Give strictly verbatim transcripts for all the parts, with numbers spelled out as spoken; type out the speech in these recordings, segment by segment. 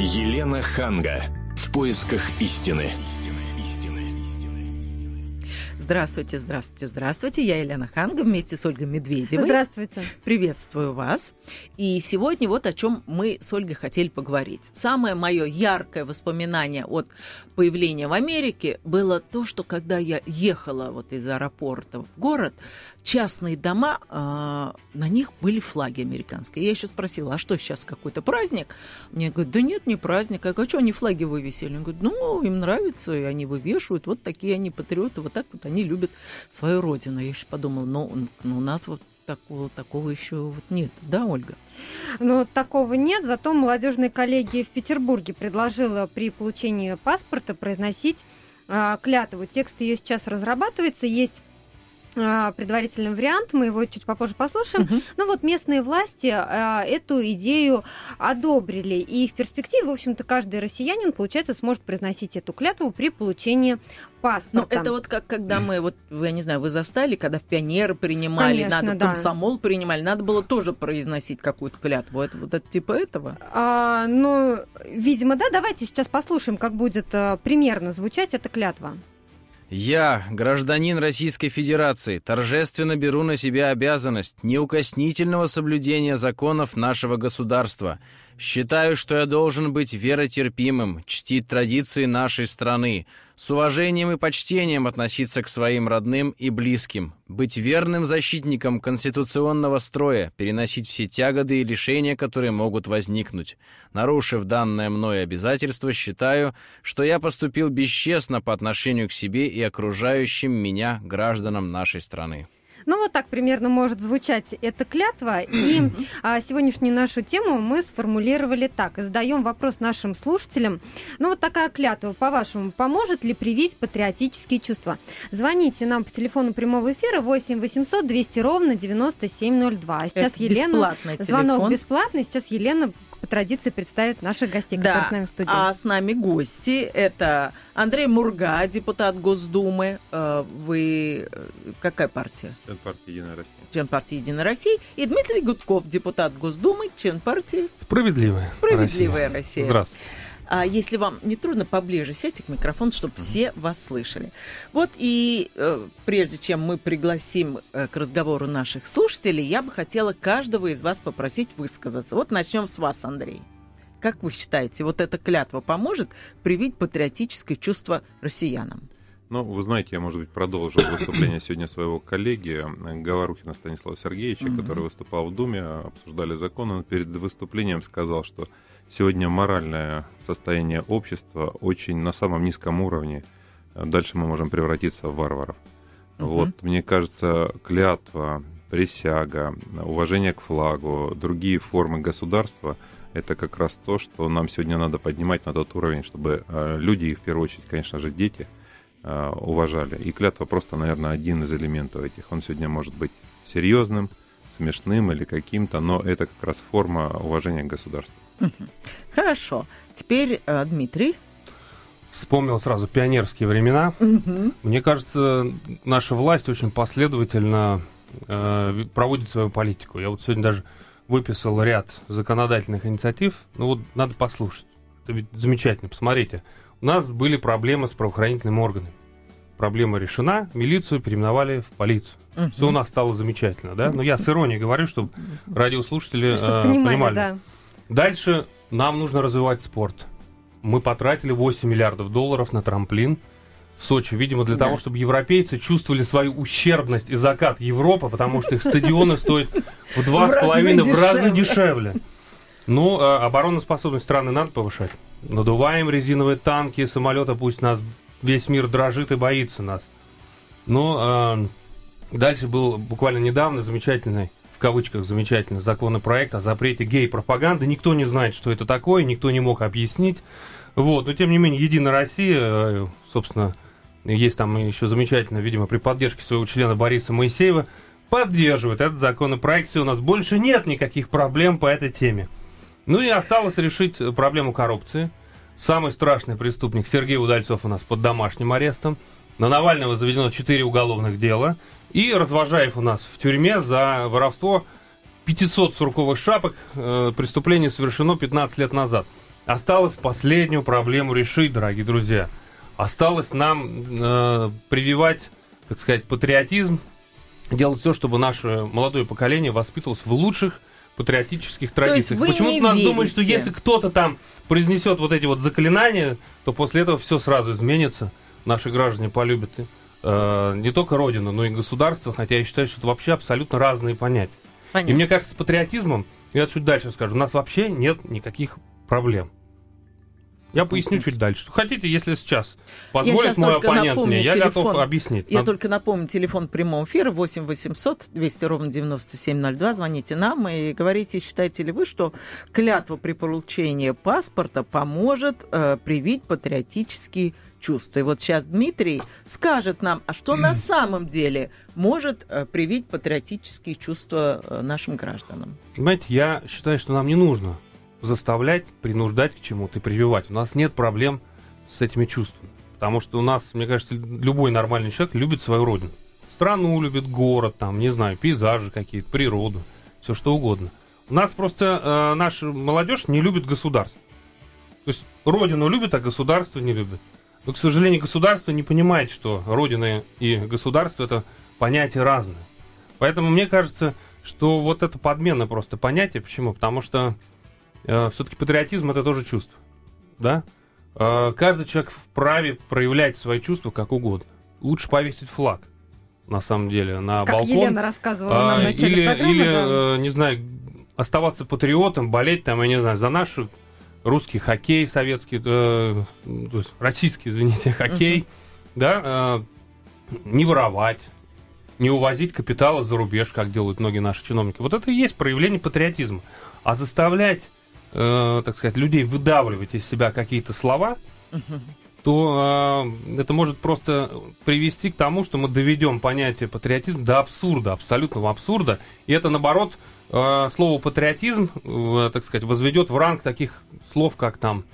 Елена Ханга. В поисках истины. Здравствуйте, здравствуйте, здравствуйте. Я Елена Ханга вместе с Ольгой Медведевой. Здравствуйте. Приветствую вас. И сегодня вот о чем мы с Ольгой хотели поговорить. Самое мое яркое воспоминание от появления в Америке было то, что когда я ехала вот из аэропорта в город, частные дома, э, на них были флаги американские. Я еще спросила, а что сейчас, какой-то праздник? Мне говорят, да нет, не праздник. Я говорю, а что они флаги вывесили? Они говорят, ну, им нравится, и они вывешивают. Вот такие они патриоты, вот так вот они любят свою родину. Я еще подумала, ну, у нас вот такого, такого еще вот нет, да, Ольга? Но такого нет, зато молодежная коллегия в Петербурге предложила при получении паспорта произносить э, клятву. Текст ее сейчас разрабатывается, есть предварительный вариант, мы его чуть попозже послушаем. Uh-huh. Но вот местные власти а, эту идею одобрили. И в перспективе, в общем-то, каждый россиянин, получается, сможет произносить эту клятву при получении паспорта. Ну, это вот как когда мы, вот, я не знаю, вы застали, когда в пионеры принимали, конечно, надо, да, комсомол принимали, надо было тоже произносить какую-то клятву. Это вот это, типа этого? А, ну, видимо, да. Давайте сейчас послушаем, как будет а, примерно звучать эта клятва. «Я, гражданин Российской Федерации, торжественно беру на себя обязанность неукоснительного соблюдения законов нашего государства. Считаю, что я должен быть веротерпимым, чтить традиции нашей страны, с уважением и почтением относиться к своим родным и близким, быть верным защитником конституционного строя, переносить все тяготы и лишения, которые могут возникнуть. Нарушив данное мной обязательство, считаю, что я поступил бесчестно по отношению к себе и окружающим меня гражданам нашей страны». Ну, вот так примерно может звучать эта клятва. И а, сегодняшнюю нашу тему мы сформулировали так. И задаем вопрос нашим слушателям. Ну, вот такая клятва, по-вашему, поможет ли привить патриотические чувства? Звоните нам по телефону прямого эфира восемь восемьсот двести ровно девяносто семь ноль два. А сейчас это Елена... бесплатный телефон. Звонок бесплатный. Сейчас Елена по традиции представит наших гостей, да, которые с нами в студии. А с нами гости. Это Андрей Мурга, депутат Госдумы. Вы... Какая партия? Член партии «Единая Россия». Член партии «Единая Россия». И Дмитрий Гудков, депутат Госдумы, член партии «Справедливая, Справедливая Россия». Россия. Здравствуйте. А если вам не трудно, поближе сядьте к микрофону, чтобы все вас слышали. Вот и э, прежде чем мы пригласим э, к разговору наших слушателей, я бы хотела каждого из вас попросить высказаться. Вот начнем с вас, Андрей. Как вы считаете, вот эта клятва поможет привить патриотическое чувство россиянам? Ну, вы знаете, я, может быть, продолжу выступление сегодня своего коллеги Говорухина Станислава Сергеевича, mm-hmm. который выступал в Думе, обсуждали закон. Он перед выступлением сказал, что сегодня моральное состояние общества очень на самом низком уровне. Дальше мы можем превратиться в варваров. Mm-hmm. Вот, мне кажется, клятва, присяга, уважение к флагу, другие формы государства – это как раз то, что нам сегодня надо поднимать на тот уровень, чтобы люди, и в первую очередь, конечно же, дети, уважали. И клятва просто, наверное, один из элементов этих. Он сегодня может быть серьезным, смешным или каким-то, но это как раз форма уважения к государству. Хорошо. Теперь Дмитрий. Вспомнил сразу пионерские времена. Угу. Мне кажется, наша власть очень последовательно э, проводит свою политику. Я вот сегодня даже выписал ряд законодательных инициатив. Ну вот надо послушать. Это ведь замечательно, посмотрите. У нас были проблемы с правоохранительными органами. Проблема решена, милицию переименовали в полицию. Uh-huh. Все у нас стало замечательно, да? Но я с иронией говорю, чтобы радиослушатели чтобы э, понимали. понимали. Да. Дальше нам нужно развивать спорт. Мы потратили восемь миллиардов долларов на трамплин в Сочи, видимо, для да. того, чтобы европейцы чувствовали свою ущербность и закат Европы, потому что их стадионы стоят в два с половиной в разы дешевле. Ну, обороноспособность страны надо повышать. Надуваем резиновые танки, самолеты, пусть нас весь мир дрожит и боится нас. Но э, дальше был буквально недавно замечательный, в кавычках замечательный, законопроект о запрете гей-пропаганды. Никто не знает, что это такое, никто не мог объяснить. Вот. Но тем не менее, «Единая Россия», э, собственно, есть там еще замечательно, видимо, при поддержке своего члена Бориса Моисеева, поддерживает этот законопроект. Все, у нас больше нет никаких проблем по этой теме. Ну и осталось решить проблему коррупции. Самый страшный преступник Сергей Удальцов у нас под домашним арестом. На Навального заведено четыре уголовных дела. И Развожаев у нас в тюрьме за воровство пятисот сурковых шапок. Преступление совершено пятнадцать лет назад. Осталось последнюю проблему решить, дорогие друзья. Осталось нам э, прививать, так сказать, патриотизм, делать все, чтобы наше молодое поколение воспитывалось в лучших патриотических традициях. Почему-то нас думают, что если кто-то там произнесет вот эти вот заклинания, то после этого все сразу изменится. Наши граждане полюбят э, не только Родину, но и государство, хотя я считаю, что это вообще абсолютно разные понятия. Понятно. И мне кажется, с патриотизмом, я чуть дальше скажу, у нас вообще нет никаких проблем. Я поясню чуть дальше. Хотите, если сейчас позволит мой оппонент мне, я готов объяснить. Я только напомню, телефон прямого эфира восемь восемьсот двести ровно девяносто семь ноль два. Звоните нам и говорите, считаете ли вы, что клятва при получении паспорта поможет э, привить патриотические чувства. И вот сейчас Дмитрий скажет нам, а что на самом деле может э, привить патриотические чувства э, нашим гражданам. Понимаете, я считаю, что нам не нужно заставлять, принуждать к чему-то и прививать. У нас нет проблем с этими чувствами. Потому что у нас, мне кажется, любой нормальный человек любит свою родину. Страну любит, город, там, не знаю, пейзажи какие-то, природу, все что угодно. У нас просто э, наша молодежь не любит государство. То есть родину любит, а государство не любит. Но, к сожалению, государство не понимает, что родина и государство — это понятия разные. Поэтому мне кажется, что вот это подмена просто понятия. Почему? Потому что все-таки патриотизм — это тоже чувство, да? Каждый человек вправе проявлять свои чувства как угодно. Лучше повесить флаг, на самом деле, на как балкон. Как Елена рассказывала нам в начале или, программы. Или, да? не знаю, оставаться патриотом, болеть там, я не знаю, за наш русский хоккей, советский, э, российский, извините, хоккей, uh-huh. да? Э, не воровать, не увозить капитала за рубеж, как делают многие наши чиновники. Вот это и есть проявление патриотизма. А заставлять... Э, так сказать, людей выдавливать из себя какие-то слова, uh-huh. то э, это может просто привести к тому, что мы доведем понятие патриотизм до абсурда, абсолютного абсурда. И это, наоборот, э, слово патриотизм, э, так сказать, возведет в ранг таких слов, как там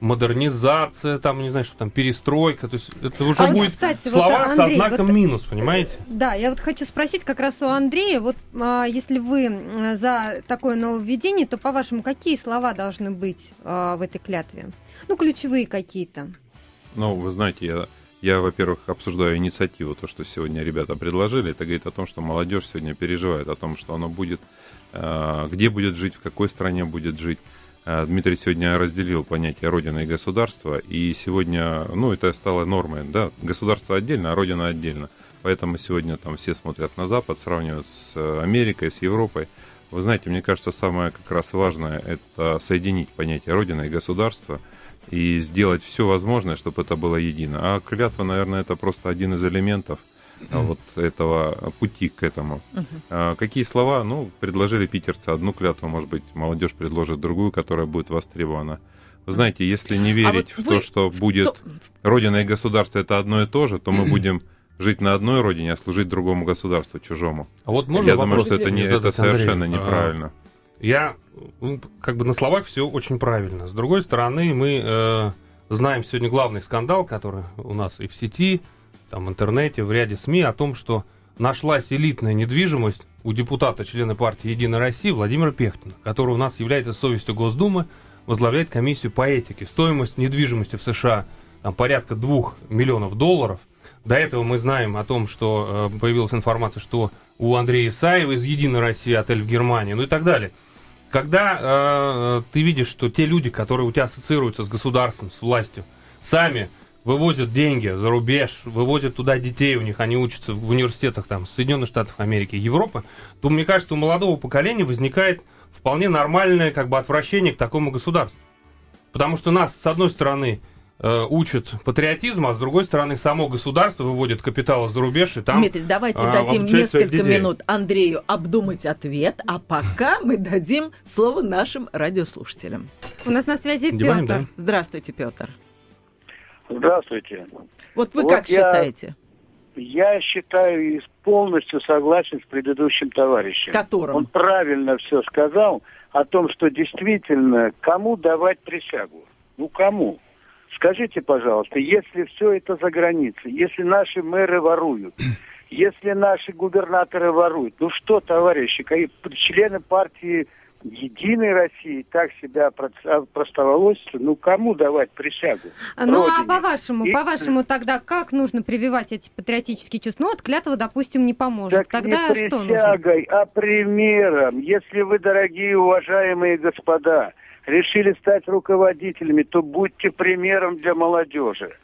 модернизация, там, не знаю, что там, перестройка, то есть это уже а будет кстати, слова вот, Андрей, со знаком вот, минус, понимаете? Да, я вот хочу спросить как раз у Андрея, вот а, если вы за такое нововведение, то, по-вашему, какие слова должны быть а, в этой клятве? Ну, ключевые какие-то. Ну, вы знаете, я, я, во-первых, обсуждаю инициативу, то, что сегодня ребята предложили, это говорит о том, что молодежь сегодня переживает, о том, что она будет, а, где будет жить, в какой стране будет жить. Дмитрий сегодня разделил понятие «родина» и «государство», и сегодня, ну, это стало нормой, да, государство отдельно, а родина отдельно. Поэтому сегодня там все смотрят на Запад, сравнивают с Америкой, с Европой. Вы знаете, мне кажется, самое как раз важное – это соединить понятие «родина» и «государство» и сделать все возможное, чтобы это было едино. А клятва, наверное, это просто один из элементов вот этого пути к этому. Uh-huh. А, какие слова? Ну, предложили питерцы одну клятву, может быть, молодежь предложит другую, которая будет востребована. Вы знаете, если не верить а вот в то, что будет то... Родина и государство — это одно и то же, то мы будем жить на одной родине, а служить другому государству, чужому. А вот можно я думаю, что это, не, это совершенно Андрей, неправильно. Я, как бы на словах все очень правильно. С другой стороны, мы э, знаем сегодня главный скандал, который у нас и в сети, там, в интернете, в ряде СМИ, о том, что нашлась элитная недвижимость у депутата, члена партии «Единая Россия» Владимира Пехтина, который у нас является совестью Госдумы, возглавляет комиссию по этике. Стоимость недвижимости в США там, порядка двух миллионов долларов. До этого мы знаем о том, что э, появилась информация, что у Андрея Исаева из «Единой России» отель в Германии, ну и так далее. Когда э, ты видишь, что те люди, которые у тебя ассоциируются с государством, с властью, сами вывозят деньги за рубеж, вывозят туда детей у них, они учатся в университетах там, Соединенных Штатов Америки, Европы, то, мне кажется, у молодого поколения возникает вполне нормальное как бы, отвращение к такому государству. Потому что нас, с одной стороны, э, учат патриотизму, а с другой стороны, само государство выводит капиталы за рубеж и там... Дмитрий, давайте а, дадим несколько минут Андрею обдумать ответ, а пока мы дадим слово нашим радиослушателям. У нас на связи Петр. Да. Здравствуйте, Петр. Здравствуйте. Вот вы вот как я, считаете? Я считаю и полностью согласен с предыдущим товарищем. С которым? Он правильно все сказал о том, что действительно, кому давать присягу? Ну, кому? Скажите, пожалуйста, если все это за границей, если наши мэры воруют, если наши губернаторы воруют, ну что, товарищи, члены партии Единой России так себя простоволосится, ну кому давать присягу? Ну Родине. А по-вашему, И... по-вашему тогда как нужно прививать эти патриотические чувства? Ну от клятвы, допустим, не поможет. Так тогда не присягой, что нужно? А примером. Если вы, дорогие, уважаемые господа, решили стать руководителями, то будьте примером для молодежи.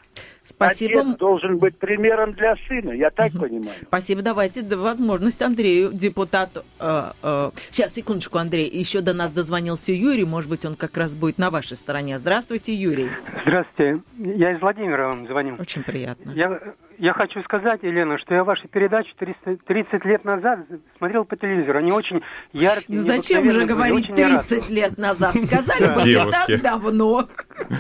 Спасибо. Отец должен быть примером для сына, я так uh-huh. понимаю. Спасибо. Давайте возможность Андрею, депутату. Э, э. Сейчас, секундочку, Андрей. Еще до нас дозвонился Юрий. Может быть, он как раз будет на вашей стороне. Здравствуйте, Юрий. Здравствуйте. Я из Владимира вам звоню. Очень приятно. Я, я хочу сказать, Елена, что я ваши передачи тридцать, тридцать лет назад смотрел по телевизору. Они очень яркие. Ну зачем же говорить тридцать лет назад? Сказали бы не так давно.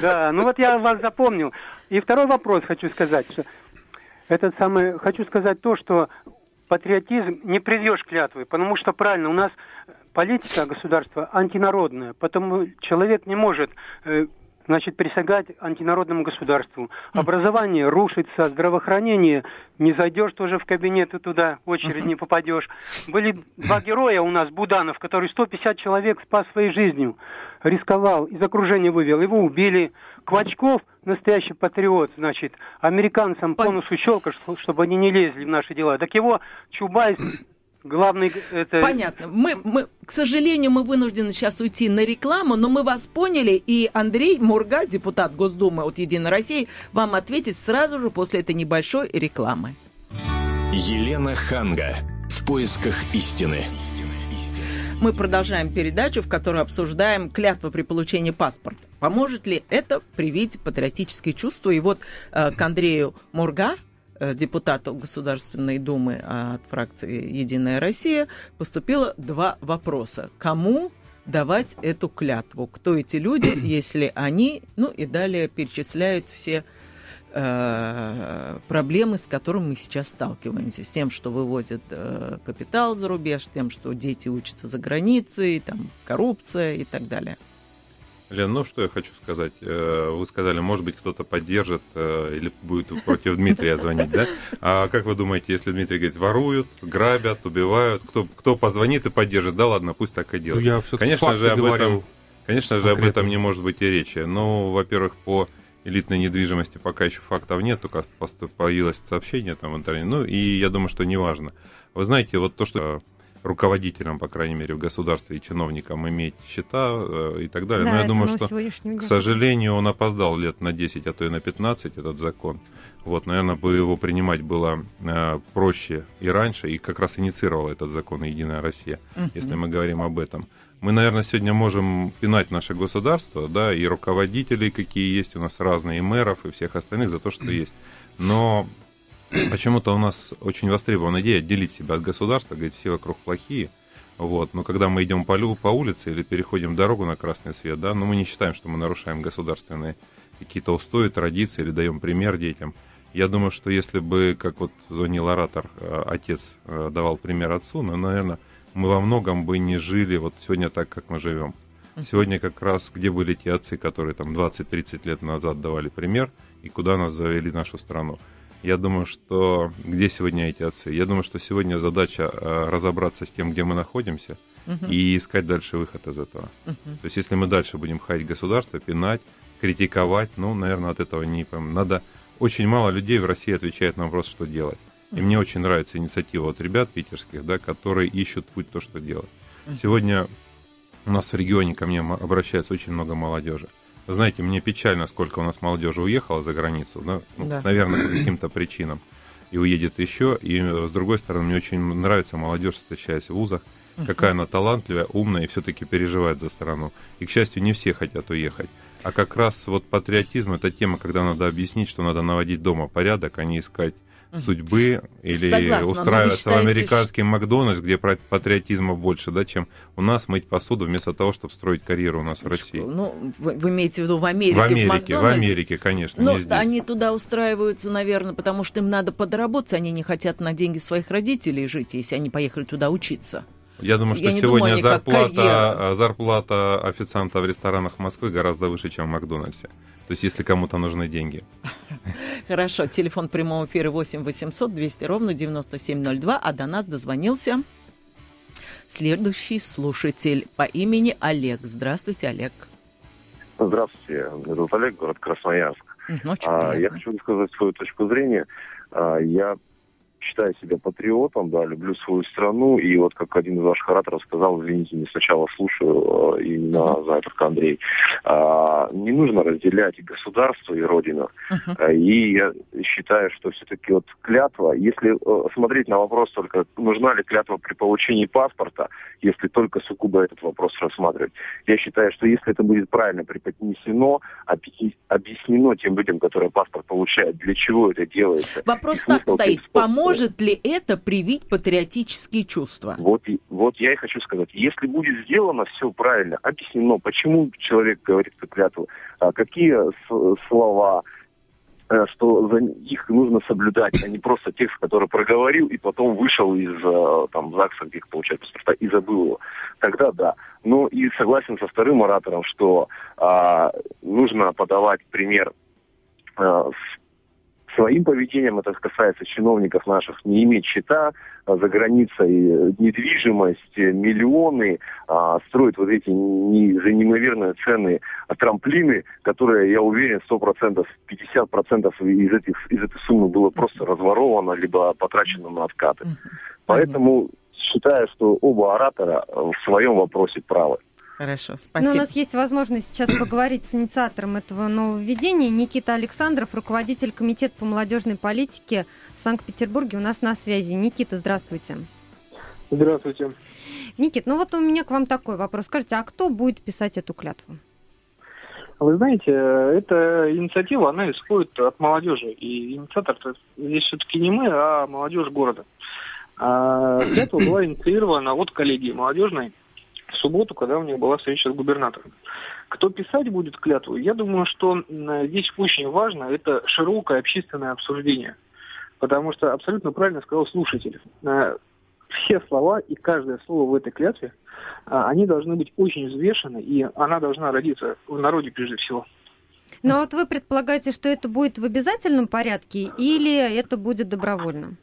Да, ну вот я вас запомнил. И второй вопрос хочу сказать. Что этот самый, хочу сказать то, что патриотизм не привьешь клятвы, потому что, правильно, у нас политика государства антинародная, потому человек не может э, значит, присягать антинародному государству. Образование рушится, здравоохранение, не зайдешь тоже в кабинет и туда, в очередь не попадешь. Были два героя у нас, Буданов, который сто пятьдесят человек спас своей жизнью, рисковал, из окружения вывел, его убили. Квачков, настоящий патриот, значит, американцам по носу щелкаешь, чтобы они не лезли в наши дела. Так его Чубайс... Главный, это... Понятно. Мы, мы, к сожалению, мы вынуждены сейчас уйти на рекламу, но мы вас поняли, и Андрей Мурга, депутат Госдумы от «Единой России», вам ответит сразу же после этой небольшой рекламы. Елена Ханга. В поисках истины. Мы продолжаем передачу, в которой обсуждаем клятву при получении паспорта. Поможет ли это привить патриотические чувства? И вот э, к Андрею Мурга, депутату Государственной Думы от фракции «Единая Россия», поступило два вопроса. Кому давать эту клятву? Кто эти люди, если они... Ну и далее перечисляют все э, проблемы, с которыми мы сейчас сталкиваемся. С тем, что вывозят э, капитал за рубеж, тем, что дети учатся за границей, там, коррупция и так далее. Лен, ну что я хочу сказать. Вы сказали, может быть, кто-то поддержит или будет против Дмитрия звонить, да? А как вы думаете, если Дмитрий говорит, воруют, грабят, убивают, кто, кто позвонит и поддержит? Да ладно, пусть так и делают. Я конечно же, об этом, конечно же, об этом не может быть и речи. Ну, во-первых, по элитной недвижимости пока еще фактов нет, только появилось сообщение там в интернете. Ну, и я думаю, что неважно. Вы знаете, вот то, что... руководителям, по крайней мере, в государстве и чиновникам иметь счета и так далее. Да, но я думаю, что, к сожалению, он опоздал лет на десять, а то и на пятнадцать, этот закон. Вот, наверное, бы его принимать было э, проще и раньше, и как раз инициировала этот закон «Единая Россия», uh-huh. если мы говорим об этом. Мы, наверное, сегодня можем пинать наше государство, да, и руководителей, какие есть у нас разные, и мэров, и всех остальных за то, что есть. Но... Почему-то у нас очень востребована идея отделить себя от государства, говорить, все вокруг плохие. Вот. Но когда мы идем по, по улице или переходим дорогу на красный свет, да, но мы не считаем, что мы нарушаем государственные какие-то устои, традиции или даем пример детям. Я думаю, что если бы, как вот звонил оратор, отец давал пример отцу, ну, наверное, мы во многом бы не жили вот сегодня так, как мы живем. Сегодня как раз где были те отцы, которые там двадцать-тридцать лет назад давали пример и куда нас завели нашу страну. Я думаю, что... Где сегодня эти отцы? Я думаю, что сегодня задача э, разобраться с тем, где мы находимся, uh-huh. и искать дальше выход из этого. Uh-huh. То есть, если мы дальше будем хаять государство, пинать, критиковать, ну, наверное, от этого не... Надо... Очень мало людей в России отвечает на вопрос, что делать. Uh-huh. И мне очень нравится инициатива от ребят питерских, да, которые ищут путь то, что делать. Uh-huh. Сегодня у нас в регионе ко мне обращается очень много молодежи. Знаете, мне печально, сколько у нас молодежи уехало за границу, да? Ну, да. Наверное, по каким-то причинам, и уедет еще. И, с другой стороны, мне очень нравится молодежь, встречаясь в вузах, uh-huh. какая она талантливая, умная и все-таки переживает за страну. И, к счастью, не все хотят уехать. А как раз вот патриотизм – это тема, когда надо объяснить, что надо наводить дома порядок, а не искать судьбы или согласна, устраиваться считаете, в американский что... Макдональдс, где патриотизма больше, да, чем у нас мыть посуду вместо того, чтобы строить карьеру у нас Слушай, в России. Ну, вы, вы имеете в виду в Америке, в Америке, в, в Америке, конечно. Но не они здесь. Туда устраиваются, наверное, потому что им надо подработаться, они не хотят на деньги своих родителей жить, если они поехали туда учиться. Я думаю, что Я сегодня думаю, зарплата, зарплата официанта в ресторанах Москвы гораздо выше, чем в Макдональдсе. То есть, если кому-то нужны деньги. Хорошо. Телефон прямого эфира восемь восемьсот двести ровно девяносто семь ноль два. А до нас дозвонился следующий слушатель по имени Олег. Здравствуйте, Олег. Здравствуйте, это Олег, город Красноярск. А, я хочу высказать свою точку зрения. А, я считаю себя патриотом, да, люблю свою страну, и вот как один из ваших ораторов сказал, извините, не сначала слушаю, именно за этот Андрей, а, не нужно разделять и государство, и родину. Uh-huh. И я считаю, что все-таки вот клятва, если смотреть на вопрос только, нужна ли клятва при получении паспорта, если только сугубо этот вопрос рассматривать, я считаю, что если это будет правильно преподнесено, объяснено тем людям, которые паспорт получают, для чего это делается. Вопрос так стоит, поможет Может ли это привить патриотические чувства? Вот, вот я и хочу сказать. Если будет сделано все правильно, объяснено, почему человек говорит клятву, какие слова, что за их нужно соблюдать, а не просто текст, который проговорил, и потом вышел из там, ЗАГСа, где их получают паспорта, и забыл его. Тогда да. Но и согласен со вторым оратором, что а, нужно подавать пример а, своим поведением, это касается чиновников наших, не иметь счета за границей, недвижимость, миллионы, а, строят вот эти не, за неимоверные цены трамплины, которые, я уверен, сто процентов, пятьдесят процентов из, этих, из этой суммы было просто разворовано, либо потрачено на откаты. Поэтому считаю, что оба оратора в своем вопросе правы. Хорошо, спасибо. Ну, у нас есть возможность сейчас поговорить с инициатором этого нововведения. Никита Александров, руководитель комитета по молодежной политике в Санкт-Петербурге, у нас на связи. Никита, здравствуйте. Здравствуйте. Никит, ну вот у меня к вам такой вопрос. Скажите, а кто будет писать эту клятву? Вы знаете, эта инициатива, она исходит от молодежи. И инициатор здесь все-таки не мы, а молодежь города. А клятва была инициирована от коллегии молодежной в субботу, когда у них была встреча с губернатором. Кто писать будет клятву? Я думаю, что здесь очень важно это широкое общественное обсуждение. Потому что абсолютно правильно сказал слушатель. Все слова и каждое слово в этой клятве, они должны быть очень взвешены, и она должна родиться в народе прежде всего. Но вот вы предполагаете, что это будет в обязательном порядке или это будет добровольно?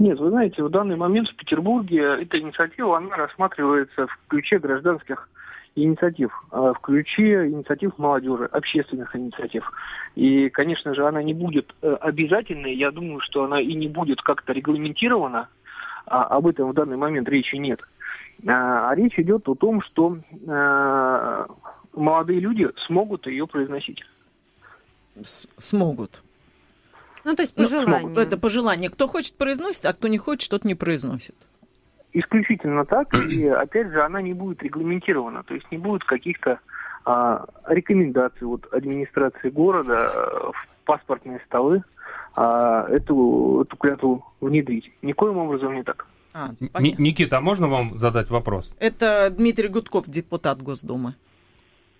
Нет, вы знаете, в данный момент в Петербурге эта инициатива, она рассматривается в ключе гражданских инициатив, в ключе инициатив молодежи, общественных инициатив. И, конечно же, она не будет обязательной, я думаю, что она и не будет как-то регламентирована, а об этом в данный момент речи нет. А речь идет о том, что молодые люди смогут ее произносить. Смогут. Ну, то есть по желанию. Ну, это по желанию. Кто хочет, произносит, а кто не хочет, тот не произносит. Исключительно так. И, опять же, она не будет регламентирована. То есть не будет каких-то а, рекомендаций от администрации города а, в паспортные столы а, эту, эту клятву внедрить. Никоим образом не так. А, Н- Никита, а можно вам задать вопрос? Это Дмитрий Гудков, депутат Госдумы.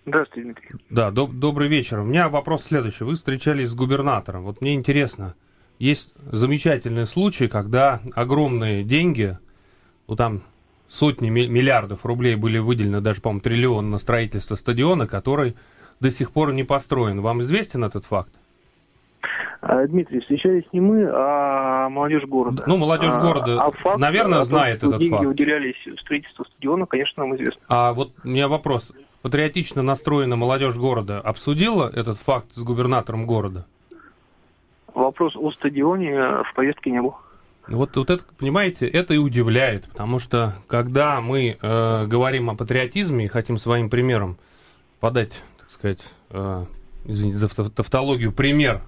Здравствуйте, Дмитрий. Да, доб- добрый вечер. У меня вопрос следующий. Вы встречались с губернатором. Вот мне интересно, есть замечательные случаи, когда огромные деньги, ну там сотни миллиардов рублей были выделены, даже, по-моему, триллион на строительство стадиона, который до сих пор не построен. Вам известен этот факт? Дмитрий, встречались не мы, а молодежь города. Ну, молодежь города, а, а факт, наверное, а знает то, этот деньги факт. Деньги уделялись строительству стадиона, конечно, нам известно. А вот у меня вопрос. Патриотично настроена молодежь города обсудила этот факт с губернатором города? Вопрос о стадионе в повестке не был. Вот, вот это, понимаете, это и удивляет, потому что когда мы э, говорим о патриотизме и хотим своим примером подать, так сказать, э, извините за тавтологию, пример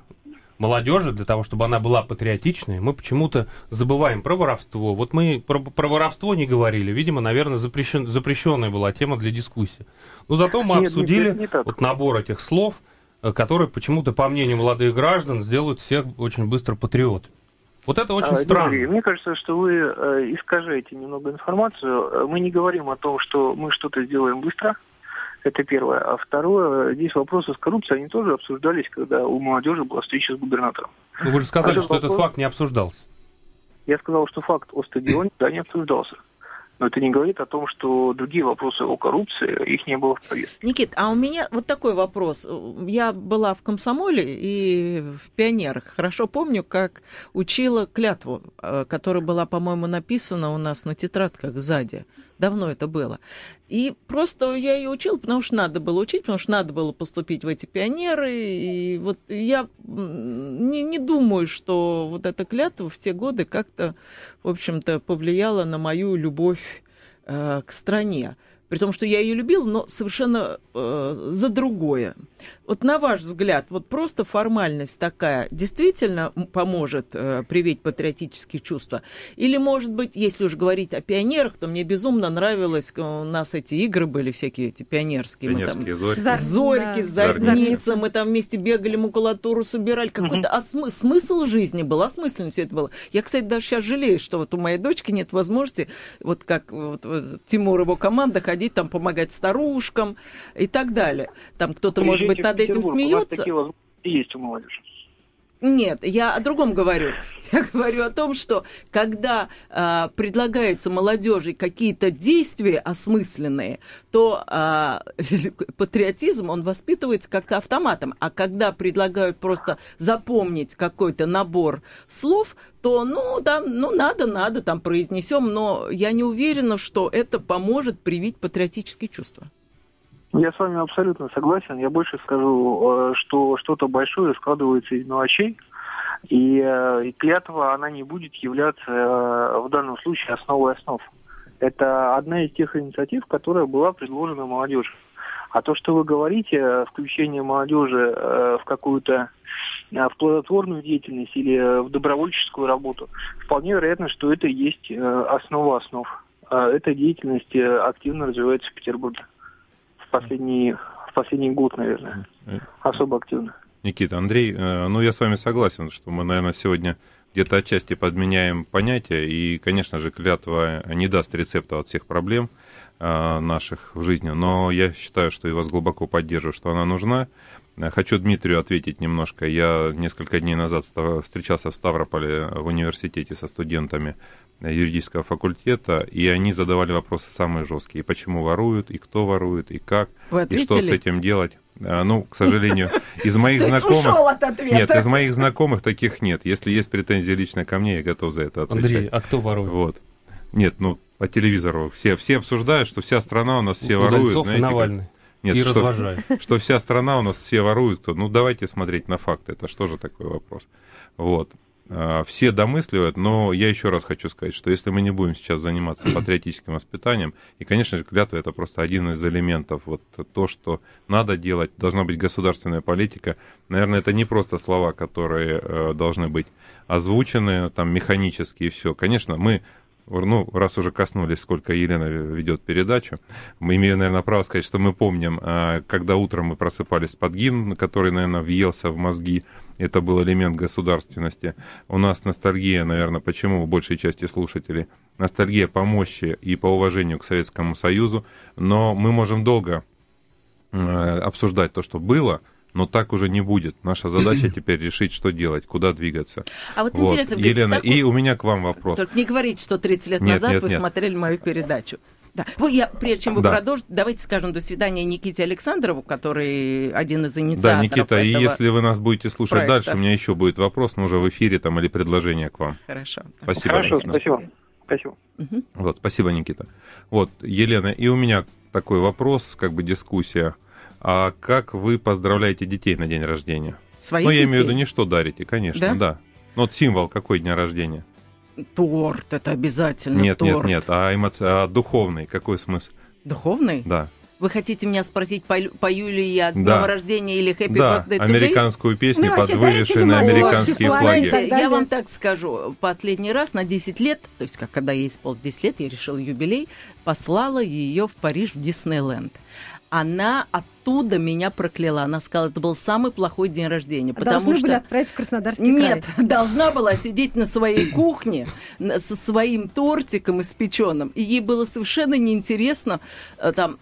молодежи для того, чтобы она была патриотичной, мы почему-то забываем про воровство. Вот мы про, про воровство не говорили. Видимо, наверное, запрещен, запрещенная была тема для дискуссии. Но зато мы нет, обсудили нет, нет, вот набор этих слов, которые почему-то, по мнению молодых граждан, сделают всех очень быстро патриотами. Вот это очень а, странно. Дмитрий, мне кажется, что вы искажаете немного информацию. Мы не говорим о том, что мы что-то сделаем быстро. Это первое. А второе, здесь вопросы с коррупцией, они тоже обсуждались, когда у молодежи была встреча с губернатором. Но вы же сказали, а что вопрос... этот факт не обсуждался. Я сказал, что факт о стадионе, да, не обсуждался. Но это не говорит о том, что другие вопросы о коррупции, их не было в повестке. Никит, а у меня вот такой вопрос. Я была в комсомоле и в пионерах. Хорошо помню, как учила клятву, которая была, по-моему, написана у нас на тетрадках сзади. Давно это было. И просто я ее учила, потому что надо было учить, потому что надо было поступить в эти пионеры. И вот я не, не думаю, что вот эта клятва в те годы как-то, в общем-то, повлияла на мою любовь э, к стране. При том, что я ее любила, но совершенно э, за другое. Вот на ваш взгляд, вот просто формальность такая действительно поможет э, привить патриотические чувства? Или, может быть, если уж говорить о пионерах, то мне безумно нравилось, у нас эти игры были всякие эти пионерские. Пионерские мы там, зорьки. Зорьки, да. Задница, мы там вместе бегали, макулатуру собирали. Какой-то осмы- смысл жизни был, осмысленно все это было. Я, кстати, даже сейчас жалею, что вот у моей дочки нет возможности, вот как вот, вот, Тимур и его команда, ходить там помогать старушкам и так далее. Там кто-то, приезжайте, может быть, над этим смеется. У вас такие есть у молодежи. Нет, я о другом говорю. Я говорю о том, что когда э, предлагается молодежи какие-то действия осмысленные, то э, патриотизм, он воспитывается как-то автоматом. А когда предлагают просто запомнить какой-то набор слов, то ну, да, ну надо, надо, там произнесем, но я не уверена, что это поможет привить патриотические чувства. Я с вами абсолютно согласен. Я больше скажу, что что-то большое складывается из мелочей, и, и клятва, она не будет являться в данном случае основой основ. Это одна из тех инициатив, которая была предложена молодежи. А то, что вы говорите, включение молодежи в какую-то в плодотворную деятельность или в добровольческую работу, вполне вероятно, что это и есть основа основ. Эта деятельность активно развивается в Петербурге. Последний, в последний год, наверное, особо активно. Никита, Андрей, ну я с вами согласен, что мы, наверное, сегодня где-то отчасти подменяем понятия, и, конечно же, клятва не даст рецепта от всех проблем наших в жизни, но я считаю, что я вас глубоко поддерживаю, что она нужна. Хочу Дмитрию ответить немножко. Я несколько дней назад встречался в Ставрополе в университете со студентами юридического факультета, и они задавали вопросы самые жесткие. И почему воруют, и кто ворует, и как, и что с этим делать. Ну, к сожалению, из моих знакомых... Нет, из моих знакомых таких нет. Если есть претензии лично ко мне, я готов за это отвечать. Андрей, а кто ворует? Вот. Нет, ну, по телевизору все, все обсуждают, что вся страна у нас все воруют. Удальцов и Навальный. Нет, и что, что вся страна у нас все воруют, то, ну, давайте смотреть на факты, это что же такой вопрос. Вот. Все домысливают, но я еще раз хочу сказать, что если мы не будем сейчас заниматься патриотическим воспитанием, и, конечно же, клятва — это просто один из элементов, вот то, что надо делать, должна быть государственная политика. Наверное, это не просто слова, которые э, должны быть озвучены, там, механически и все. Конечно, мы... Ну, раз уже коснулись, сколько Елена ведет передачу, мы имеем, наверное, право сказать, что мы помним, когда утром мы просыпались под гимн, который, наверное, въелся в мозги, это был элемент государственности. У нас ностальгия, наверное, почему у большей части слушателей, ностальгия по мощи и по уважению к Советскому Союзу, но мы можем долго обсуждать то, что было, но так уже не будет. Наша задача теперь решить, что делать, куда двигаться. А вот, вот. Интересно, Елена, такой... и у меня к вам вопрос. Только не говорите, что тридцать лет нет, назад нет, вы нет. смотрели мою передачу. Да. Вы, я, прежде чем вы да. продолжите, давайте скажем до свидания Никите Александрову, который один из инициаторов. Да, Никита, этого и если вы нас будете слушать проекта. Дальше, у меня еще будет вопрос, но уже в эфире там или предложение к вам. Хорошо. Спасибо. Хорошо, Никита. спасибо. Спасибо. Угу. Вот, спасибо, Никита. Вот, Елена, и у меня такой вопрос, как бы дискуссия. А как вы поздравляете детей на день рождения? Своих детей? Ну, я детей? имею в виду, не что дарите, конечно, да. да. Но вот символ какой дня рождения? Торт, это обязательно нет, торт. Нет, нет, нет, а, эмоци... а духовный, какой смысл? Духовный? Да. Вы хотите меня спросить, пою ли я с да. днем рождения или Happy да. Birthday Today? Да, американскую песню под вывешенные американские флаги. Знаете, я вам так скажу, последний раз на десять лет, то есть как, когда ей исполнилось десять лет, я решила юбилей, послала ее в Париж в Диснейленд. Она оттуда меня прокляла. Она сказала, это был самый плохой день рождения. Потому Должны что... были отправить в Краснодарский Нет, край. Нет, должна была сидеть на своей кухне со своим тортиком испеченным. И ей было совершенно неинтересно. Там,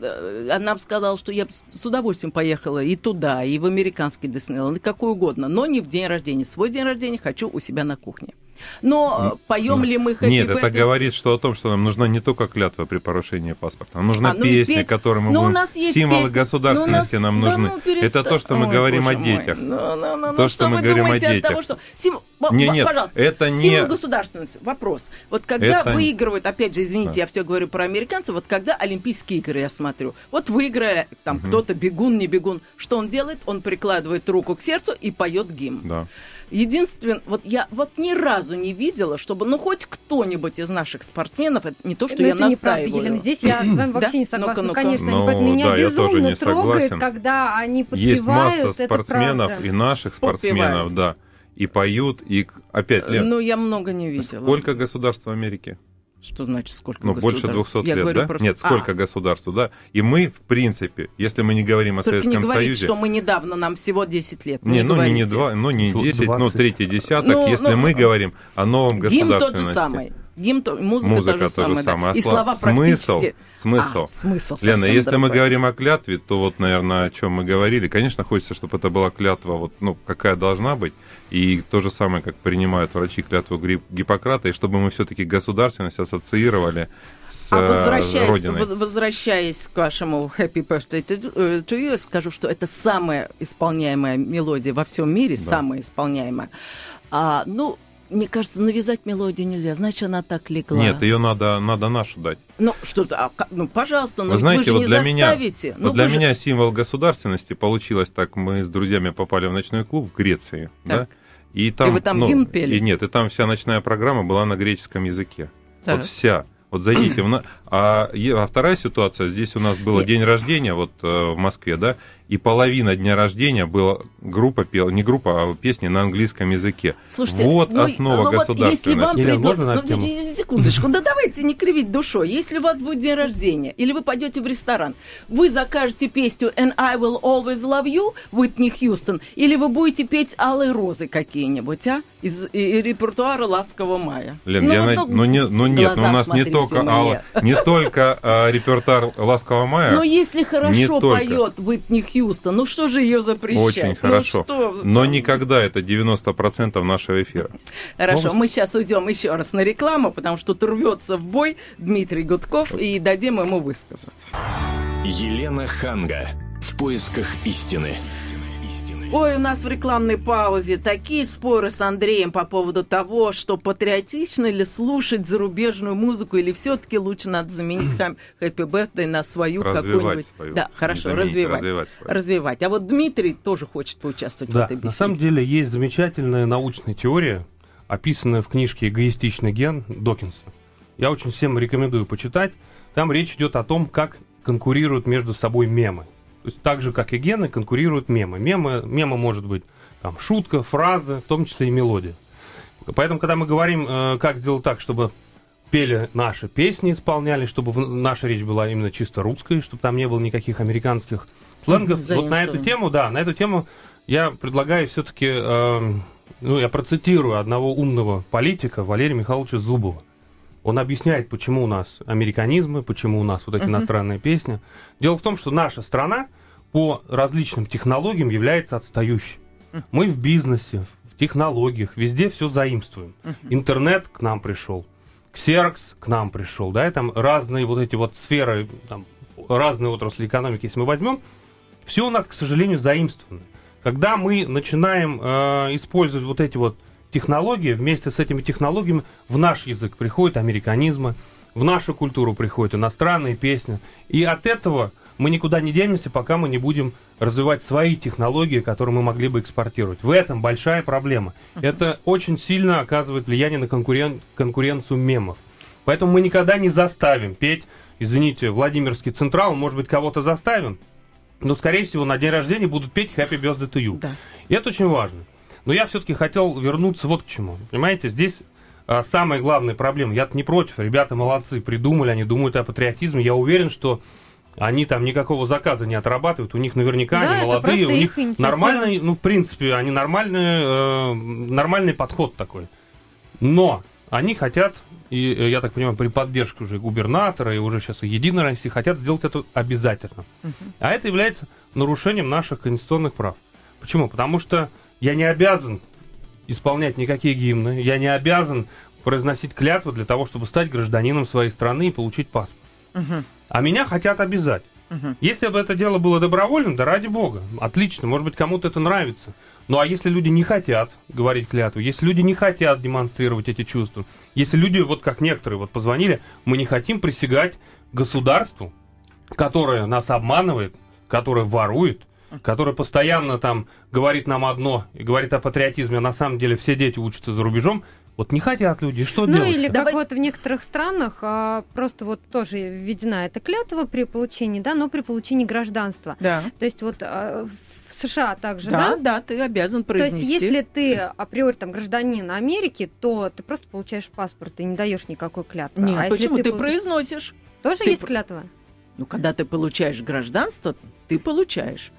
она сказала, что я с удовольствием поехала и туда, и в американский Диснейленд, и какой угодно, но не в день рождения. Свой день рождения хочу у себя на кухне. Но поем ну, ли мы хэппи-бэд? Нет, это говорит что о том, что нам нужна не только клятва при порушении паспорта, нам нужна а, ну, песня, петь... которую мы ну, будем... У нас есть символы песни. Государственности ну, нам да, нужны. Ну, перест... Это то, что мы Ой, говорим о детях. Ну, ну, ну, то, ну, что, что мы говорим о детях. Того, что... Сим... Не, нет, пожалуйста, это не... символ государственности. Вопрос. Вот когда это... выигрывают, опять же, извините, да. я все говорю про американцев, вот когда Олимпийские игры я смотрю, вот выиграли, там угу. кто-то бегун, не бегун, что он делает? Он прикладывает руку к сердцу и поет гимн. Да. Единственное, вот я вот ни разу не видела, чтобы, ну, хоть кто-нибудь из наших спортсменов, это не то, что Но я это настаиваю. Неправда, Елена, здесь я с вами вообще не согласна. Ну-ка, ну-ка. Конечно, ну, они под меня да, безумно трогают, когда они подпевают. Есть масса спортсменов это и наших спортсменов, подпевают. Да, и поют, и опять лет. Ну, я много не видела. Сколько государств в Америке? Что значит сколько ну, государств? Ну, больше двухсот я лет, да? Про... Нет, сколько а. государств, да? И мы, в принципе, если мы не говорим о Только Советском Союзе... Только не говорить, Союзе... что мы недавно, нам всего десять лет. Не, не ну, не, не два, ну не десять, двадцать. Но третий десяток, ну, если ну, мы ну, говорим о новом государственности. Гимн тот же самый. Гимн, музыка, музыка та же самая. самая. Да. И слова смысл, практически... Смысл. А, смысл Лена, если другой. Мы говорим о клятве, то вот, наверное, о чем мы говорили. Конечно, хочется, чтобы это была клятва, вот, ну, какая должна быть. И то же самое, как принимают врачи клятву Гиппократа. И чтобы мы все-таки государственность ассоциировали с а возвращаясь, Родиной. Воз, возвращаясь к вашему Happy Birthday to You, я скажу, что это самая исполняемая мелодия во всем мире, да. самая исполняемая. А, ну... Мне кажется, навязать мелодию нельзя, значит, она так легла. Нет, ее надо, надо нашу дать. Ну, что-то, ну, пожалуйста, ну, вы, знаете, вы же вот не для заставите. Меня, ну, вот для же... меня символ государственности получилось так. Мы с друзьями попали в ночной клуб в Греции. Да? И, там, и вы там ну, гимн пели? И нет, и там вся ночная программа была на греческом языке. Так. Вот вся. Вот зайдите в... А, а вторая ситуация, здесь у нас был день рождения вот э, в Москве, да, и половина дня рождения была группа, пела, не группа, а песни на английском языке. Слушайте, вот ну, основа ну, государственности. Если вам придут... ну, секундочку, да давайте не кривить душой. Если у вас будет день рождения, или вы пойдете в ресторан, вы закажете песню «And I will always love you» Уитни Хьюстон, или вы будете петь «Алые розы» какие-нибудь, а? Из и, и репертуара «Ласкового мая». Лен, ну, я вот, на... ну, не, ну нет, у нас смотрите, не только, Алла, не только а, репертуар «Ласкового мая». Но если хорошо поет Уитни Хьюстон, Хьюстон, ну что же ее запрещать? Очень ну, хорошо, что? Но никогда это девяносто процентов нашего эфира. Хорошо, Может? мы сейчас уйдем еще раз на рекламу, потому что тут рвется в бой Дмитрий Гудков, и дадим ему высказаться. Елена Ханга. В поисках истины. Ой, у нас в рекламной паузе такие споры с Андреем по поводу того, что патриотично ли слушать зарубежную музыку, или все-таки лучше надо заменить Happy Birthday на свою какую-нибудь... Свою. Да, хорошо, заменить, развивать. Развивать, развивать. А вот Дмитрий тоже хочет поучаствовать да, в этой беседе. На самом деле есть замечательная научная теория, описанная в книжке «Эгоистичный ген» Докинса. Я очень всем рекомендую почитать. Там речь идет о том, как конкурируют между собой мемы. То есть так же, как и гены, конкурируют мемы. Мемы, мема может быть там, шутка, фраза, в том числе и мелодия. Поэтому, когда мы говорим, э, как сделать так, чтобы пели наши песни, исполняли, чтобы в, наша речь была именно чисто русской, чтобы там не было никаких американских сленгов. Вот на эту тему, да, на эту тему я предлагаю все-таки, э, ну, я процитирую одного умного политика, Валерия Михайловича Зубова. Он объясняет, почему у нас американизмы, почему у нас вот эти uh-huh. иностранные песни. Дело в том, что наша страна по различным технологиям является отстающей. Uh-huh. Мы в бизнесе, в технологиях, везде все заимствуем. Uh-huh. Интернет к нам пришел, ксерокс к нам пришел, да, и там разные вот эти вот сферы, там, разные отрасли экономики, если мы возьмем, все у нас, к сожалению, заимствовано. Когда мы начинаем э, использовать вот эти вот технологии, вместе с этими технологиями в наш язык приходят американизмы, в нашу культуру приходят иностранные песни. И от этого мы никуда не денемся, пока мы не будем развивать свои технологии, которые мы могли бы экспортировать. В этом большая проблема. Это очень сильно оказывает влияние на конкурен... конкуренцию мемов. Поэтому мы никогда не заставим петь, извините, Владимирский Централ, может быть, кого-то заставим, но, скорее всего, на день рождения будут петь Happy Birthday to You. Да. И это очень важно. Но я все-таки хотел вернуться вот к чему. Понимаете, здесь а, самая главная проблема. Я-то не против, ребята молодцы, придумали, они думают о патриотизме. Я уверен, что они там никакого заказа не отрабатывают. У них наверняка да, они молодые, у них нормальный, ну, в принципе, они нормальные, э, нормальный подход такой. Но они хотят, и я так понимаю, при поддержке уже губернатора и уже сейчас и Единой России, хотят сделать это обязательно. Uh-huh. А это является нарушением наших конституционных прав. Почему? Потому что я не обязан исполнять никакие гимны, я не обязан произносить клятву для того, чтобы стать гражданином своей страны и получить паспорт. Угу. А меня хотят обязать. Угу. Если бы это дело было добровольным, да ради бога, отлично, может быть, кому-то это нравится. Ну а если люди не хотят говорить клятву, если люди не хотят демонстрировать эти чувства, если люди, вот как некоторые вот позвонили, мы не хотим присягать государству, которое нас обманывает, которое ворует, которое постоянно там говорит нам одно и говорит о патриотизме, а на самом деле все дети учатся за рубежом. Вот не хотят люди, что делать? Ну или как вот в некоторых странах а, просто вот тоже введена эта клятва при получении, да, но при получении гражданства. Да. То есть вот а, в США также, да? Да, да, ты обязан произнести. То есть если ты априори там гражданин Америки, то ты просто получаешь паспорт и не даешь никакой клятвы. Нет, а почему? Ты, ты получ... произносишь. Тоже ты есть п... клятва? Ну когда ты получаешь гражданство, ты получаешь.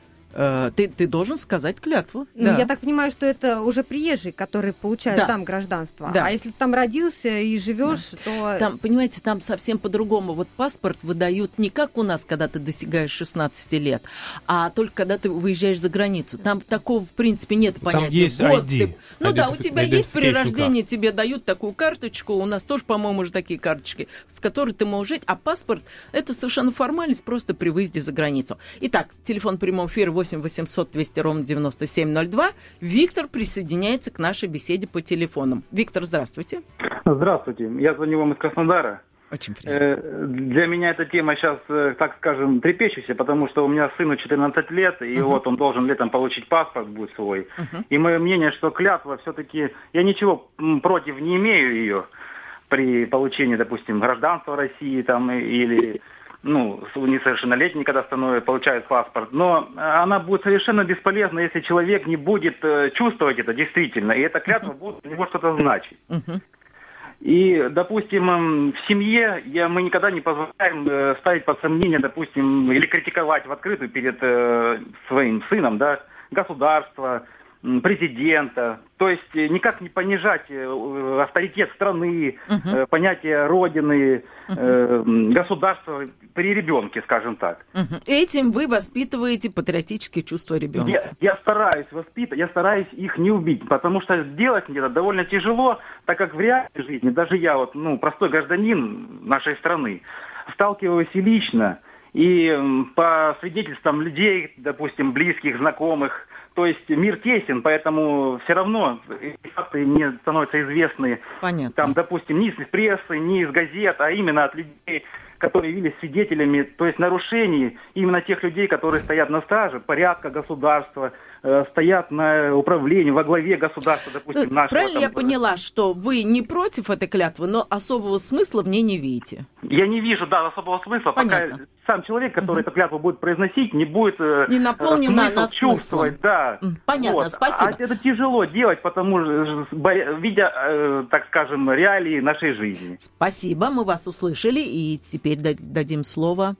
Ты, ты должен сказать клятву. Ну, да. Я так понимаю, что это уже приезжие, которые получают да. там гражданство. Да. А если ты там родился и живешь, да. то... Там, понимаете, там совсем по-другому. Вот паспорт выдают не как у нас, когда ты достигаешь шестнадцати лет, а только когда ты выезжаешь за границу. Там такого, в принципе, нет понятия. Там есть вот, ай ди. Ты... Ну да, у тебя есть при рождении, тебе дают такую карточку. У нас тоже, по-моему, уже такие карточки, с которой ты можешь жить. А паспорт — это совершенно формальность просто при выезде за границу. Итак, телефон прямого эфира восемь восемьсот двести ровно девяносто семь ноль два. Виктор присоединяется к нашей беседе по телефону. Виктор, здравствуйте. Здравствуйте. Я звоню вам из Краснодара. Очень приятно. Для меня эта тема сейчас, так скажем, трепещущая, потому что у меня сыну четырнадцать лет, и uh-huh. вот он должен летом получить паспорт будет свой. Uh-huh. И мое мнение, что клятва все-таки... Я ничего против не имею ее при получении, допустим, гражданства России там или... ну, несовершеннолетний, когда становится, получает паспорт, но она будет совершенно бесполезна, если человек не будет чувствовать это действительно, и эта клятва uh-huh. будет для него что-то значить. Uh-huh. И, допустим, в семье я, мы никогда не позволяем ставить под сомнение, допустим, или критиковать в открытую перед э, своим сыном, да, государство, президента, то есть никак не понижать авторитет страны, uh-huh. понятие родины, uh-huh. государства при ребенке, скажем так. Uh-huh. Этим вы воспитываете патриотические чувства ребенка. Я, я стараюсь воспитывать, я стараюсь их не убить, потому что сделать мне это довольно тяжело, так как в реальной жизни, даже я, вот, ну, простой гражданин нашей страны, сталкиваюсь и лично, и по свидетельствам людей, допустим, близких, знакомых. То есть мир тесен, поэтому все равно факты не становятся известны. Понятно. Там, допустим, ни из прессы, ни из газет, а именно от людей, которые явились свидетелями, то есть нарушений именно тех людей, которые стоят на страже порядка государства, э, стоят на управлении, во главе государства, допустим, нашего. Правильно там, я поняла, что вы не против этой клятвы, но особого смысла в ней не видите? Я не вижу, да, особого смысла, понятно. Пока сам человек, который угу. эту клятву будет произносить, не будет э, не наполнена смысл чувствовать. Да. Понятно, вот. Спасибо. А это тяжело делать, потому что, видя, э, так скажем, реалии нашей жизни. Спасибо, мы вас услышали, и теперь Теперь дадим слово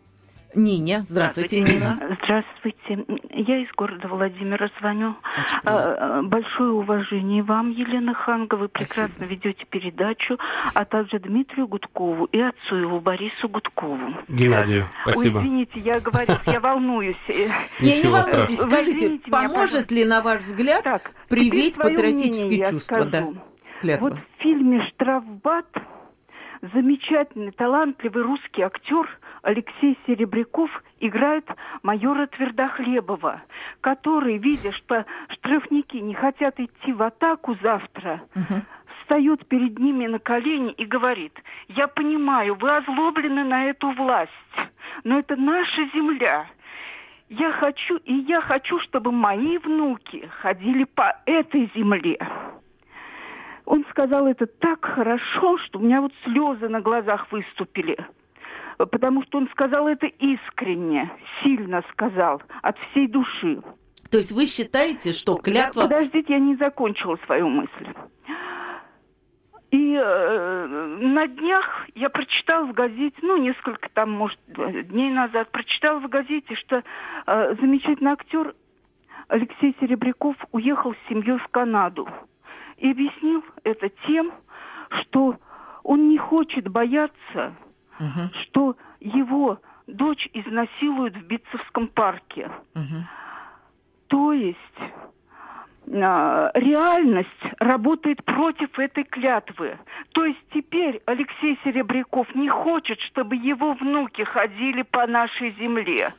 Нине. Здравствуйте, Нина. Здравствуйте. Я из города Владимира звоню. Большое уважение вам, Елена Ханга. Вы прекрасно Спасибо. Ведете передачу, Спасибо. А также Дмитрию Гудкову и отцу его, Борису Гудкову. Геннадию. Спасибо. Ой, извините, я говорю, я волнуюсь. Не, не волнуйтесь. Скажите, поможет ли, на ваш взгляд, привить патриотические чувства? Вот в фильме «Штрафбат» замечательный, талантливый русский актер Алексей Серебряков играет майора Твердохлебова, который, видя, что штрафники не хотят идти в атаку завтра, угу. встает перед ними на колени и говорит: «Я понимаю, вы озлоблены на эту власть, но это наша земля. Я хочу, и я хочу, чтобы мои внуки ходили по этой земле». Он сказал это так хорошо, что у меня вот слезы на глазах выступили. Потому что он сказал это искренне, сильно сказал, от всей души. То есть вы считаете, что клятва... Подождите, я не закончила свою мысль. И э, на днях я прочитала в газете, ну, несколько там, может, дней назад, прочитала в газете, что э, замечательный актер Алексей Серебряков уехал с семьей в Канаду. И объяснил это тем, что он не хочет бояться, uh-huh. что его дочь изнасилуют в Битцевском парке. Uh-huh. То есть реальность работает против этой клятвы. То есть теперь Алексей Серебряков не хочет, чтобы его внуки ходили по нашей земле.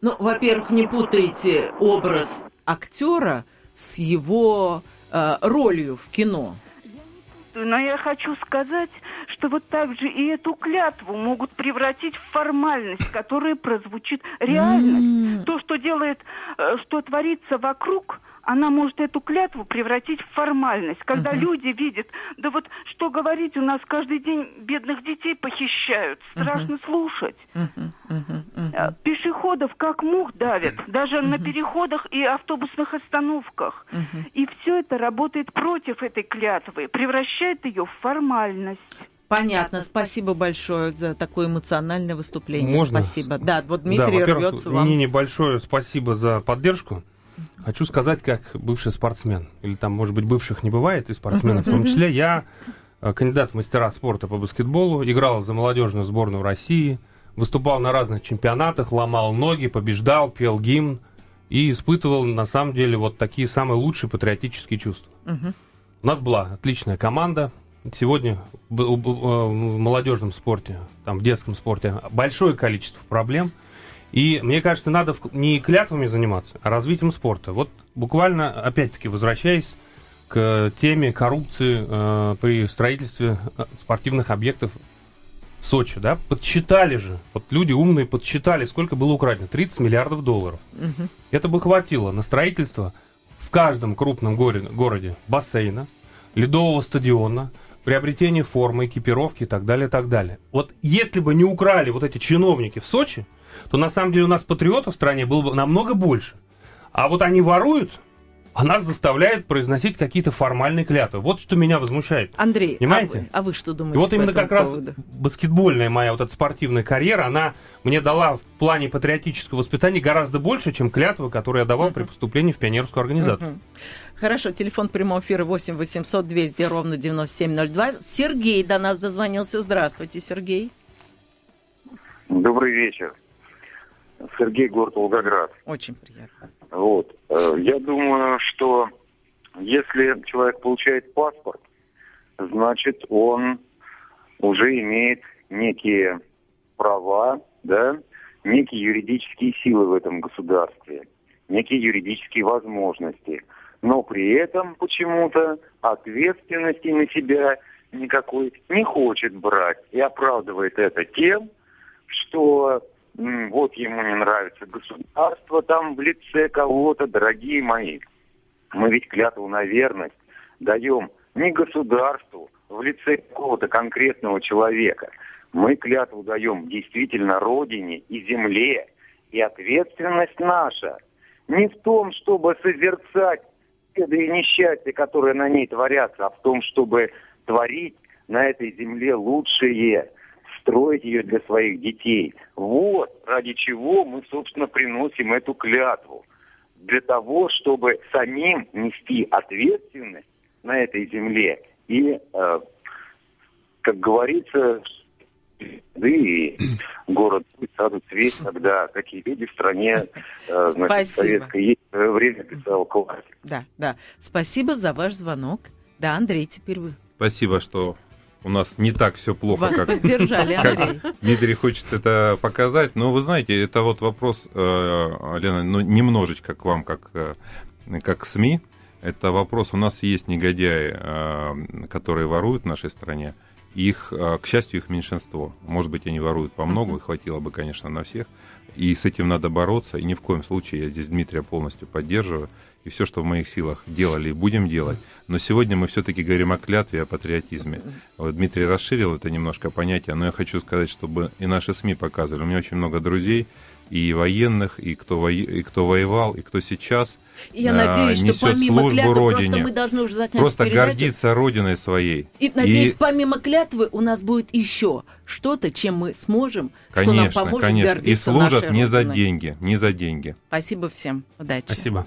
Ну, во-первых, не путайте образ актера с его э, ролью в кино. Но я хочу сказать, что вот так же и эту клятву могут превратить в формальность, которая прозвучит реальность. То, что делает, что творится вокруг, она может эту клятву превратить в формальность. Когда uh-huh. люди видят, да вот что говорить, у нас каждый день бедных детей похищают. Страшно uh-huh. слушать. Uh-huh. Uh-huh. Uh-huh. Пешеходов как мух давят, даже uh-huh. на переходах и автобусных остановках. Uh-huh. И все это работает против этой клятвы, превращает ее в формальность. Понятно. Спасибо большое за такое эмоциональное выступление. Можно? Спасибо. Да, вот Дмитрий да, рвется вам. Нине большое спасибо за поддержку. Хочу сказать, как бывший спортсмен, или там, может быть, бывших не бывает, и спортсменов в том числе. Я кандидат в мастера спорта по баскетболу, играл за молодежную сборную России, выступал на разных чемпионатах, ломал ноги, побеждал, пел гимн и испытывал, на самом деле, вот такие самые лучшие патриотические чувства. Uh-huh. У нас была отличная команда. Сегодня в молодежном спорте, там, в детском спорте большое количество проблем. И, мне кажется, надо не клятвами заниматься, а развитием спорта. Вот буквально, опять-таки, возвращаясь к теме коррупции э, при строительстве спортивных объектов в Сочи, да, подсчитали же, вот люди умные подсчитали, сколько было украдено, тридцать миллиардов долларов. Угу. Это бы хватило на строительство в каждом крупном горе, городе бассейна, ледового стадиона, приобретение формы, экипировки и так далее, и так далее. Вот если бы не украли вот эти чиновники в Сочи, то на самом деле у нас патриотов в стране было бы намного больше. А вот они воруют, а нас заставляют произносить какие-то формальные клятвы. Вот что меня возмущает. Андрей, а вы, а вы что думаете? И вот именно как поводу? Раз баскетбольная моя вот эта спортивная карьера, она мне дала в плане патриотического воспитания гораздо больше, чем клятвы, которые я давал uh-huh. при поступлении в пионерскую организацию. Uh-huh. Хорошо, телефон прямого эфира восемь восемьсот двести ровно девяносто семь ноль два. Сергей до нас дозвонился. Здравствуйте, Сергей. Добрый вечер. Сергей, город Волгоград. Очень приятно. Вот. Я думаю, что если человек получает паспорт, значит, он уже имеет некие права, да, некие юридические силы в этом государстве, некие юридические возможности. Но при этом почему-то ответственности на себя никакой не хочет брать. И оправдывает это тем, что... Вот ему не нравится государство там в лице кого-то, дорогие мои. Мы ведь клятву на верность даем не государству в лице какого-то конкретного человека. Мы клятву даем действительно родине и земле. И ответственность наша не в том, чтобы созерцать беды и несчастья, которые на ней творятся, а в том, чтобы творить на этой земле лучшее, строить ее для своих детей. Вот ради чего мы, собственно, приносим эту клятву. Для того, чтобы самим нести ответственность на этой земле. И, э, как говорится, да и город саду цвет, когда такие люди в стране э, значит, советской есть, в свое время писал классик. Да, да. Спасибо за ваш звонок. Да, Андрей, теперь вы. Спасибо, что... У нас не так все плохо, вас как, как Дмитрий хочет это показать. Но вы знаете, это вот вопрос, Лена, ну, немножечко к вам, как, как СМИ. Это вопрос, у нас есть негодяи, которые воруют в нашей стране. Их, к счастью, их меньшинство. Может быть, они воруют помногу, и хватило бы, конечно, на всех. И с этим надо бороться. И ни в коем случае, я здесь Дмитрия полностью поддерживаю. И все, что в моих силах делали и будем делать. Но сегодня мы все-таки говорим о клятве, о патриотизме. Вот Дмитрий расширил это немножко понятие, но я хочу сказать, чтобы и наши СМИ показывали. У меня очень много друзей, и военных, и кто, во... и кто воевал, и кто сейчас и я надеюсь, а, несет что помимо клятвы, Родине. Просто мы должны уже заканчивать просто передачу. Гордиться Родиной своей. И, надеюсь, и... помимо клятвы у нас будет еще что-то, чем мы сможем, конечно, что нам поможет конечно. Гордиться нашей Родиной. И служат не за деньги, не за деньги. Спасибо всем. Удачи. Спасибо.